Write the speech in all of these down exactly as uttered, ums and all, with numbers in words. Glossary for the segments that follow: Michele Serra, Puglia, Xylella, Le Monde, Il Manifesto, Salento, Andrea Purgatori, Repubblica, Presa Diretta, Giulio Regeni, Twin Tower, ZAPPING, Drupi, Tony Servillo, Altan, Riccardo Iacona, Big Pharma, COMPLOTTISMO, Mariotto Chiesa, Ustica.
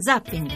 Zapping.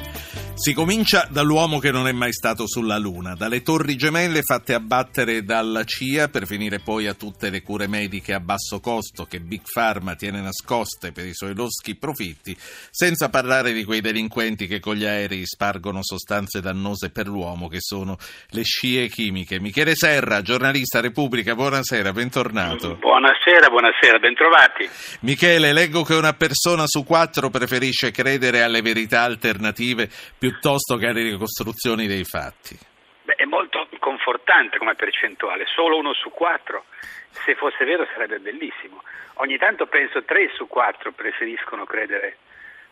Si comincia dall'uomo che non è mai stato sulla Luna, dalle torri gemelle fatte abbattere dalla C I A per finire poi a tutte le cure mediche a basso costo che Big Pharma tiene nascoste per i suoi loschi profitti, senza parlare di quei delinquenti che con gli aerei spargono sostanze dannose per l'uomo che sono le scie chimiche. Michele Serra, giornalista Repubblica, buonasera, bentornato. Buonasera, buonasera, bentrovati. Michele, leggo che una persona su quattro preferisce credere alle verità alternative piuttosto che alle ricostruzioni dei fatti. Beh, è molto confortante come percentuale, solo uno su quattro. Se fosse vero sarebbe bellissimo. Ogni tanto penso tre su quattro preferiscono credere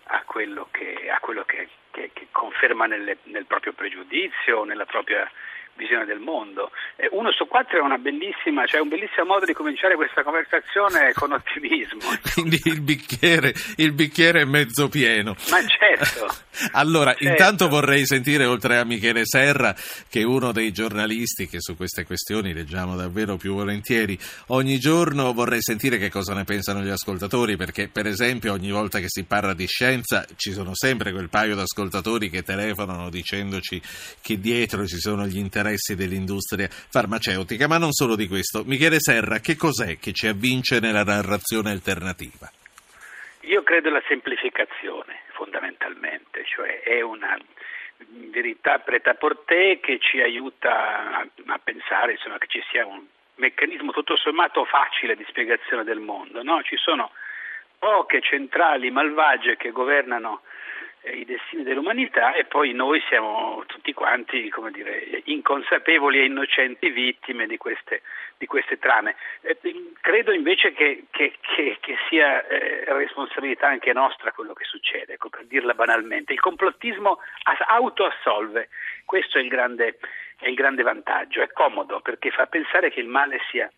a quello che, a quello che, che, che conferma nelle, nel proprio pregiudizio, nella propria visione del mondo. Eh, uno su quattro è una bellissima, cioè un bellissimo modo di cominciare questa conversazione con ottimismo. Quindi il bicchiere, il bicchiere è mezzo pieno. Ma certo. Allora, certo. Intanto vorrei sentire, oltre a Michele Serra, che è uno dei giornalisti che su queste questioni leggiamo davvero più volentieri ogni giorno, vorrei sentire che cosa ne pensano gli ascoltatori, perché per esempio ogni volta che si parla di scienza ci sono sempre quel paio di ascoltatori che telefonano dicendoci che dietro ci sono gli interessi interessi dell'industria farmaceutica, ma non solo di questo. Michele Serra, che cos'è che ci avvince nella narrazione alternativa? Io credo la semplificazione, fondamentalmente, cioè è una verità prêt-à-porter che ci aiuta a, a pensare, insomma, che ci sia un meccanismo tutto sommato facile di spiegazione del mondo, no? Ci sono poche centrali malvagie che governano i destini dell'umanità e poi noi siamo tutti quanti, come dire, inconsapevoli e innocenti vittime di queste, di queste trame. Eh, credo invece che, che, che, che sia eh, responsabilità anche nostra quello che succede, ecco, per dirla banalmente. Il complottismo autoassolve, questo è il grande, è il grande vantaggio, è comodo perché fa pensare che il male sia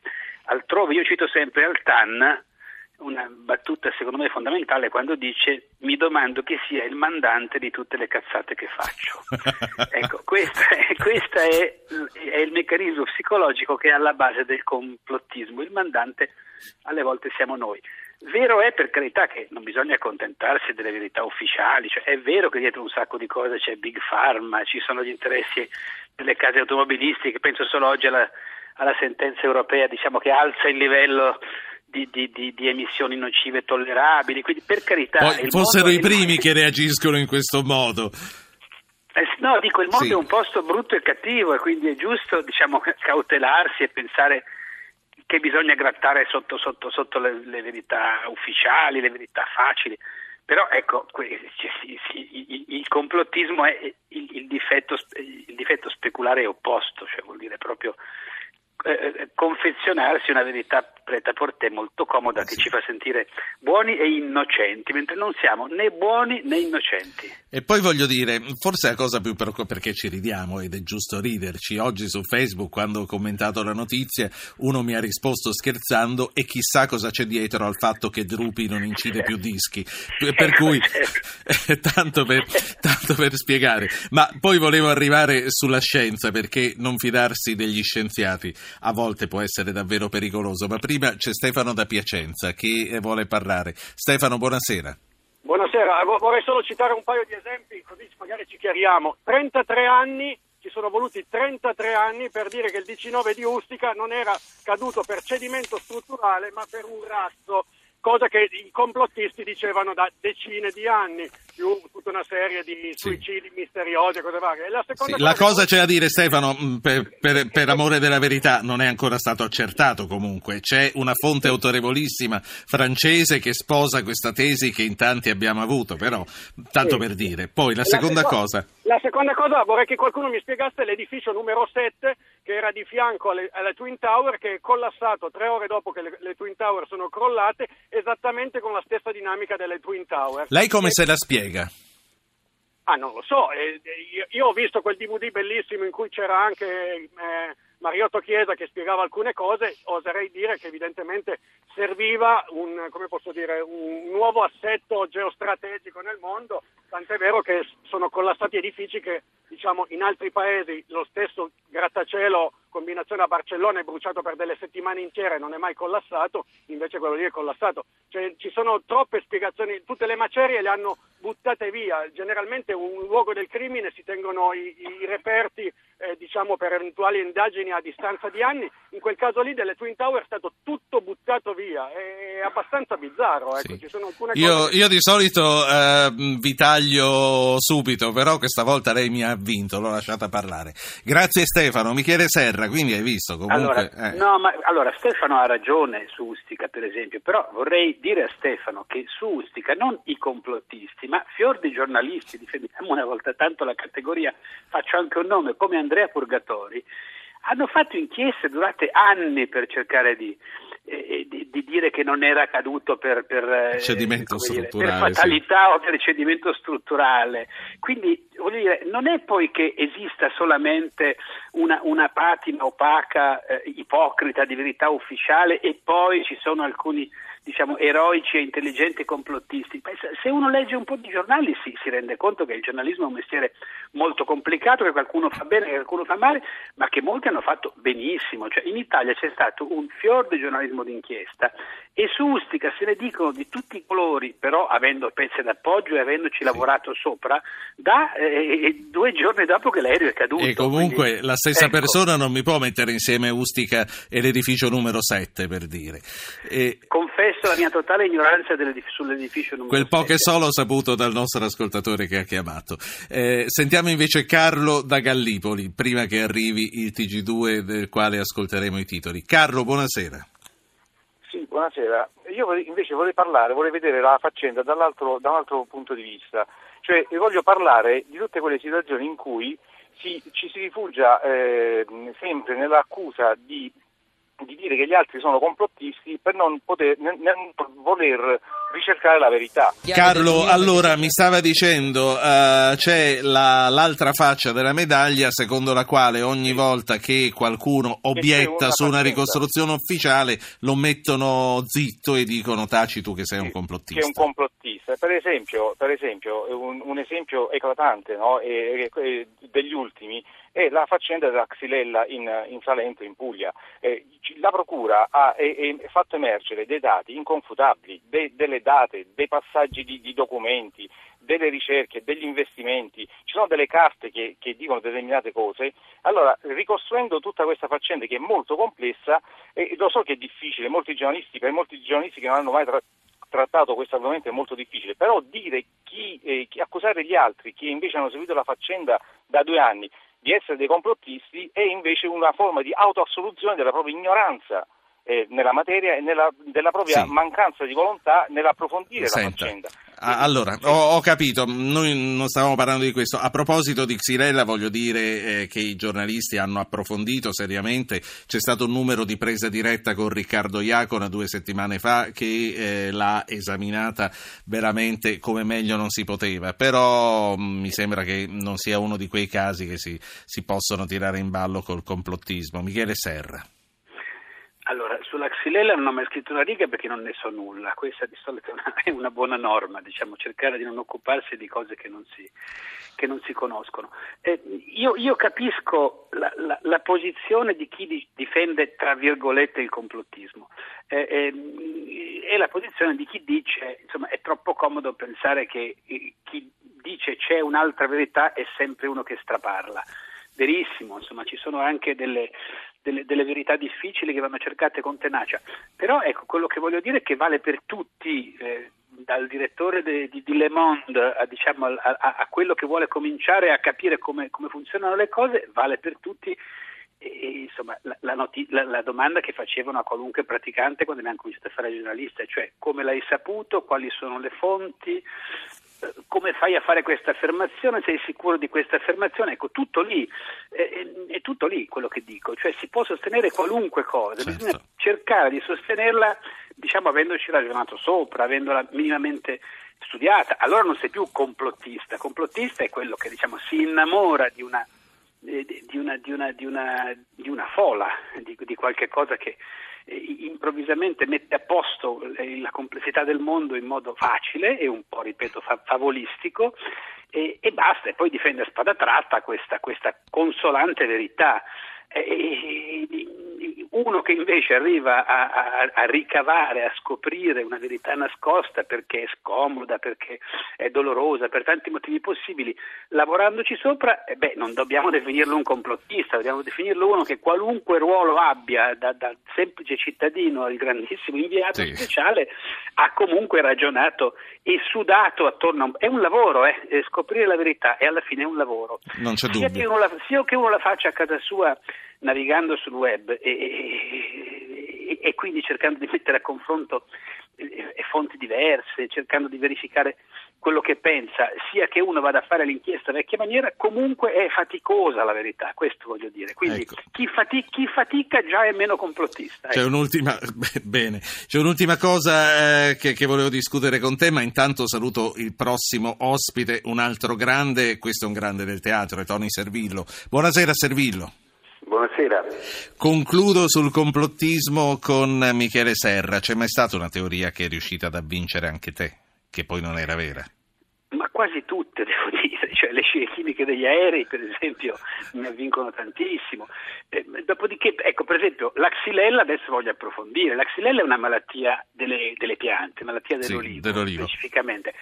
altrove. Io cito sempre Altan, una battuta secondo me fondamentale, quando dice: mi domando chi sia il mandante di tutte le cazzate che faccio. Ecco, questo è, questa è, è il meccanismo psicologico che è alla base del complottismo. Il mandante alle volte siamo noi. Vero è, per carità, che non bisogna accontentarsi delle verità ufficiali, cioè è vero che dietro un sacco di cose c'è Big Pharma, ci sono gli interessi delle case automobilistiche. Penso solo oggi alla, alla sentenza europea, diciamo, che alza il livello Di, di, di emissioni nocive tollerabili, quindi per carità. Poi, il fossero mondo i primi è... che reagiscono in questo modo. Eh, no, dico, il mondo sì. È un posto brutto e cattivo e quindi è giusto, diciamo, cautelarsi e pensare che bisogna grattare sotto sotto sotto le, le verità ufficiali, le verità facili. Però ecco, il complottismo è il, il difetto il difetto speculare opposto, cioè vuol dire proprio Eh, confezionarsi una verità prêt-à-porter molto comoda, sì, che ci fa sentire buoni e innocenti, mentre non siamo né buoni né innocenti. E poi voglio dire, forse la cosa più, per, perché ci ridiamo ed è giusto riderci, oggi su Facebook, quando ho commentato la notizia, uno mi ha risposto scherzando: e chissà cosa c'è dietro al fatto che Drupi non incide più dischi, per cui tanto per, tanto per spiegare. Ma poi volevo arrivare sulla scienza, perché non fidarsi degli scienziati a volte può essere davvero pericoloso, ma prima c'è Stefano da Piacenza che vuole parlare. Stefano, buonasera. Buonasera, vorrei solo citare un paio di esempi così magari ci chiariamo. trentatré anni, ci sono voluti trentatré anni per dire che il diciannove di Ustica non era caduto per cedimento strutturale ma per un razzo, cosa che i complottisti dicevano da decine di anni, più tutta una serie di suicidi, sì, misteriosi e cose varie. E la, sì, cosa, la cosa che... c'è da dire, Stefano, per, per, per amore della verità, non è ancora stato accertato comunque. C'è una fonte autorevolissima francese che sposa questa tesi che in tanti abbiamo avuto, però tanto, sì, per dire. Poi la, la seconda seco- cosa... La seconda cosa vorrei che qualcuno mi spiegasse l'edificio numero sette, che era di fianco alle, alla Twin Tower, che è collassato tre ore dopo che le, le Twin Tower sono crollate, esattamente con la stessa dinamica delle Twin Tower. Lei come e... se la spiega? Ah, non lo so, eh, io, io ho visto quel D V D bellissimo in cui c'era anche eh, Mariotto Chiesa che spiegava alcune cose. Oserei dire che evidentemente serviva un, come posso dire, un nuovo assetto geostrategico nel mondo, tant'è vero che sono collassati edifici che, diciamo, in altri paesi lo stesso grattacielo combinazione a Barcellona è bruciato per delle settimane intere e non è mai collassato, invece quello lì è collassato. Cioè, ci sono troppe spiegazioni, tutte le macerie le hanno buttate via. Generalmente un luogo del crimine si tengono i, i reperti eh, diciamo per eventuali indagini a distanza di anni. In quel caso lì delle Twin Tower è stato tutto buttato via, è abbastanza bizzarro. Ecco. Sì. Ci sono alcune io, cose che... io di solito eh, vi taglio subito, però questa volta lei mi ha vinto, l'ho lasciata parlare. Grazie Stefano. Michele Serra, quindi hai visto comunque... Allora, eh. no, ma, allora Stefano ha ragione su Ustica per esempio, però vorrei dire a Stefano che su Ustica non i complottisti, ma fior di giornalisti, difendiamo una volta tanto la categoria, faccio anche un nome, come Andrea Purgatori, hanno fatto inchieste durate anni per cercare di, eh, di, di dire che non era accaduto per, per, cedimento dire, per fatalità sì. o per cedimento strutturale. Quindi voglio dire, non è poi che esista solamente una, una patina opaca, eh, ipocrita di verità ufficiale e poi ci sono alcuni... diciamo eroici e intelligenti complottisti. Se uno legge un po' di giornali si, si rende conto che il giornalismo è un mestiere molto complicato, che qualcuno fa bene, che qualcuno fa male, ma che molti hanno fatto benissimo. Cioè in Italia c'è stato un fior di giornalismo d'inchiesta e su Ustica se ne dicono di tutti i colori, però avendo pezzi d'appoggio e avendoci sì. lavorato sopra da eh, due giorni dopo che l'aereo è caduto. E comunque quindi, la stessa ecco. persona non mi può mettere insieme Ustica e l'edificio numero sette, per dire. E... Confesso la mia totale ignoranza sull'edificio numero quel po' sette. Che so l'ho saputo dal nostro ascoltatore che ha chiamato. Eh, sentiamo invece Carlo da Gallipoli prima che arrivi il T G due del quale ascolteremo i titoli. Carlo, buonasera. Sì, buonasera. Io invece vorrei parlare, vorrei vedere la faccenda dall'altro, da un altro punto di vista. Cioè voglio parlare di tutte quelle situazioni in cui si, ci si rifugia eh, sempre nell'accusa di di dire che gli altri sono complottisti per non poter ne, ne, voler ricercare la verità. Carlo, allora mi stava dicendo uh, c'è la, l'altra faccia della medaglia secondo la quale ogni volta che qualcuno obietta su una ricostruzione ufficiale lo mettono zitto e dicono taci tu che sei un complottista. Che è un complottista. Per esempio, per esempio un, un esempio eclatante no? e, e, degli ultimi è la faccenda della Xylella in, in Salento, in Puglia. Eh, la Procura ha è, è fatto emergere dei dati inconfutabili, de, delle date, dei passaggi di, di documenti, delle ricerche, degli investimenti, ci sono delle carte che, che dicono determinate cose. Allora, ricostruendo tutta questa faccenda che è molto complessa, eh, lo so che è difficile, molti giornalisti, per molti giornalisti che non hanno mai tra, trattato questo argomento è molto difficile, però dire chi, eh, chi accusare gli altri che invece hanno seguito la faccenda da due anni di essere dei complottisti è invece una forma di autoassoluzione della propria ignoranza eh, nella materia e nella, della propria sì. mancanza di volontà nell'approfondire Senta. la faccenda. Allora, ho, ho capito, noi non stavamo parlando di questo. A proposito di Xylella voglio dire eh, che i giornalisti hanno approfondito seriamente, c'è stato un numero di Presa Diretta con Riccardo Iacona due settimane fa che eh, l'ha esaminata veramente come meglio non si poteva, però mh, mi sembra che non sia uno di quei casi che si, si possono tirare in ballo col complottismo. Michele Serra. Allora, sulla Xylella non ho mai scritto una riga perché non ne so nulla, questa di solito è una, è una buona norma, diciamo, cercare di non occuparsi di cose che non si, che non si conoscono. Eh, io, io capisco la, la, la posizione di chi di, difende, tra virgolette, il complottismo, eh, eh, è la posizione di chi dice, insomma, è troppo comodo pensare che eh, chi dice c'è un'altra verità è sempre uno che straparla. Verissimo, insomma, ci sono anche delle, delle, delle verità difficili che vanno cercate con tenacia, però ecco quello che voglio dire è che vale per tutti, eh, dal direttore de, di, di Le Monde a, diciamo, a, a quello che vuole cominciare a capire come, come funzionano le cose, vale per tutti. E, insomma, la, la, noti- la, la domanda che facevano a qualunque praticante quando abbiamo cominciato a fare giornalista, cioè come l'hai saputo, quali sono le fonti, eh, come fai a fare questa affermazione, sei sicuro di questa affermazione? Ecco, tutto lì, eh, è tutto lì quello che dico, cioè si può sostenere qualunque cosa, certo. Bisogna cercare di sostenerla, diciamo, avendoci ragionato sopra, avendola minimamente studiata, allora non sei più complottista, complottista è quello che, diciamo, si innamora di una Di una, di, una, di, una, di una fola, di, di qualche cosa che eh, improvvisamente mette a posto eh, la complessità del mondo in modo facile e un po', ripeto, fa- favolistico e, e basta, e poi difende a spada tratta questa, questa consolante verità. Uno che invece arriva a, a, a ricavare, a scoprire una verità nascosta perché è scomoda, perché è dolorosa, per tanti motivi possibili, lavorandoci sopra, eh beh, non dobbiamo definirlo un complottista, dobbiamo definirlo uno che qualunque ruolo abbia, da, dal semplice cittadino al grandissimo inviato sì. speciale, ha comunque ragionato e sudato attorno a un... È un lavoro, eh, scoprire la verità, e alla fine è un lavoro. Non c'è dubbio. Sia che uno la, sia che uno la faccia a casa sua, navigando sul web e, e, e quindi cercando di mettere a confronto fonti diverse, cercando di verificare quello che pensa, sia che uno vada a fare l'inchiesta vecchia maniera, comunque è faticosa la verità, questo voglio dire. Quindi ecco. chi, fatica, chi fatica già è meno complottista. C'è ecco. un'ultima bene, c'è un'ultima cosa eh, che, che volevo discutere con te, ma intanto saluto il prossimo ospite, un altro grande, questo è un grande del teatro, è Tony Servillo. Buonasera Servillo. Buonasera. Concludo sul complottismo con Michele Serra. C'è mai stata una teoria che è riuscita ad avvincere anche te, che poi non era vera? Ma quasi tutte, devo dire. Cioè le scie chimiche degli aerei, per esempio, mi avvincono tantissimo. Eh, dopodiché, ecco, per esempio, la Xylella, adesso voglio approfondire. La Xylella è una malattia delle, delle piante, malattia dell'olivo, sì, dell'olivo. Specificamente.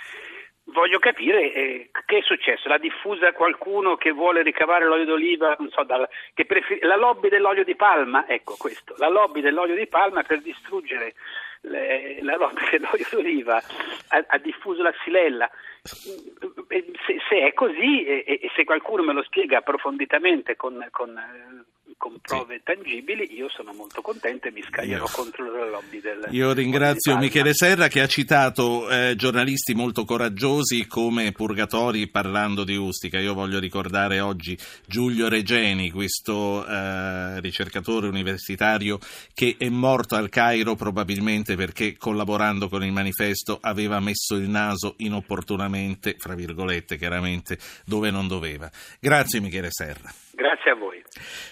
Voglio capire eh, che è successo, l'ha diffusa qualcuno che vuole ricavare l'olio d'oliva, non so, dal, che prefer- la lobby dell'olio di palma, ecco questo, la lobby dell'olio di palma per distruggere le, la lobby dell'olio d'oliva, ha, ha diffuso la Xylella. Se, se è così e, e se qualcuno me lo spiega approfonditamente con... con con prove sì. tangibili, io sono molto contento e mi scaglierò contro la lobby del... Io ringrazio Michele Serra che ha citato eh, giornalisti molto coraggiosi come Purgatori parlando di Ustica. Io voglio ricordare oggi Giulio Regeni, questo eh, ricercatore universitario che è morto al Cairo probabilmente perché collaborando con Il Manifesto aveva messo il naso inopportunamente, fra virgolette chiaramente, dove non doveva. Grazie Michele Serra. Grazie a voi.